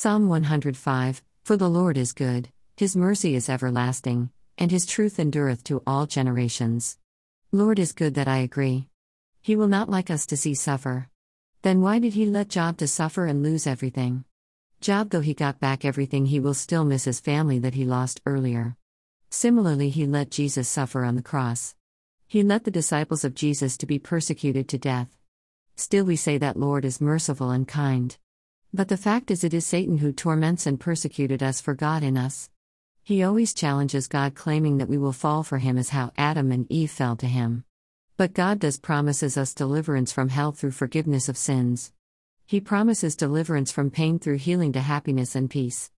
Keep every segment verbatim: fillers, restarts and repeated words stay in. Psalm one hundred five, For the Lord is good, his mercy is everlasting, and his truth endureth to all generations. Lord is good, that I agree. He will not like us to see suffer. Then why did he let Job to suffer and lose everything? Job, though he got back everything, he will still miss his family that he lost earlier. Similarly, he let Jesus suffer on the cross. He let the disciples of Jesus to be persecuted to death. Still we say that Lord is merciful and kind. But the fact is, it is Satan who torments and persecuted us for God in us. He always challenges God, claiming that we will fall for him, as how Adam and Eve fell to him. But God does promises us deliverance from hell through forgiveness of sins. He promises deliverance from pain through healing to happiness and peace.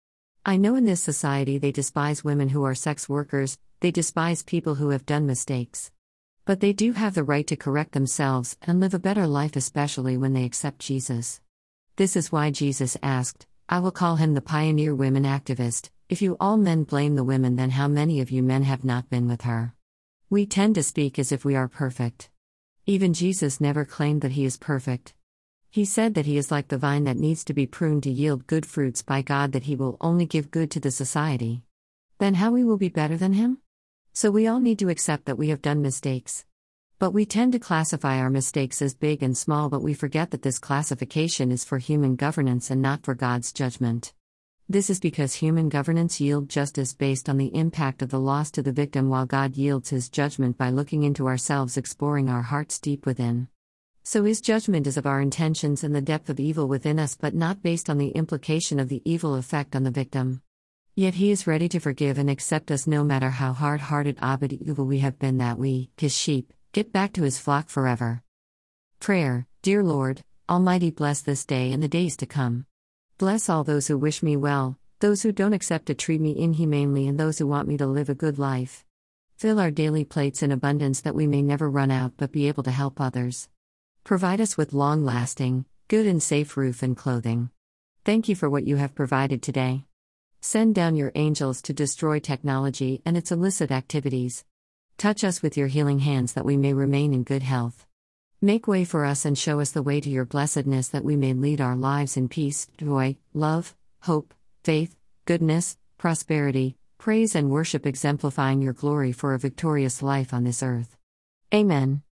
I know in this society they despise women who are sex workers, they despise people who have done mistakes. But they do have the right to correct themselves and live a better life, especially when they accept Jesus. This is why Jesus asked, I will call him the pioneer women activist, if you all men blame the women, then how many of you men have not been with her? We tend to speak as if we are perfect. Even Jesus never claimed that he is perfect. He said that he is like the vine that needs to be pruned to yield good fruits by God, that he will only give good to the society. Then how we will be better than him? So we all need to accept that we have done mistakes. But we tend to classify our mistakes as big and small, but we forget that this classification is for human governance and not for God's judgment. This is because human governance yields justice based on the impact of the loss to the victim, while God yields his judgment by looking into ourselves, exploring our hearts deep within. So his judgment is of our intentions and the depth of evil within us, but not based on the implication of the evil effect on the victim. Yet he is ready to forgive and accept us, no matter how hard-hearted abid evil we have been, that we, his sheep, get back to his flock forever. Prayer. Dear Lord Almighty, bless this day and the days to come. Bless all those who wish me well, those who don't accept to treat me inhumanely, and those who want me to live a good life. Fill our daily plates in abundance, that we may never run out but be able to help others. Provide us with long-lasting, good and safe roof and clothing. Thank you for what you have provided today. Send down your angels to destroy technology and its illicit activities. Touch us with your healing hands, that we may remain in good health. Make way for us and show us the way to your blessedness, that we may lead our lives in peace, joy, love, hope, faith, goodness, prosperity, praise and worship, exemplifying your glory for a victorious life on this earth. Amen.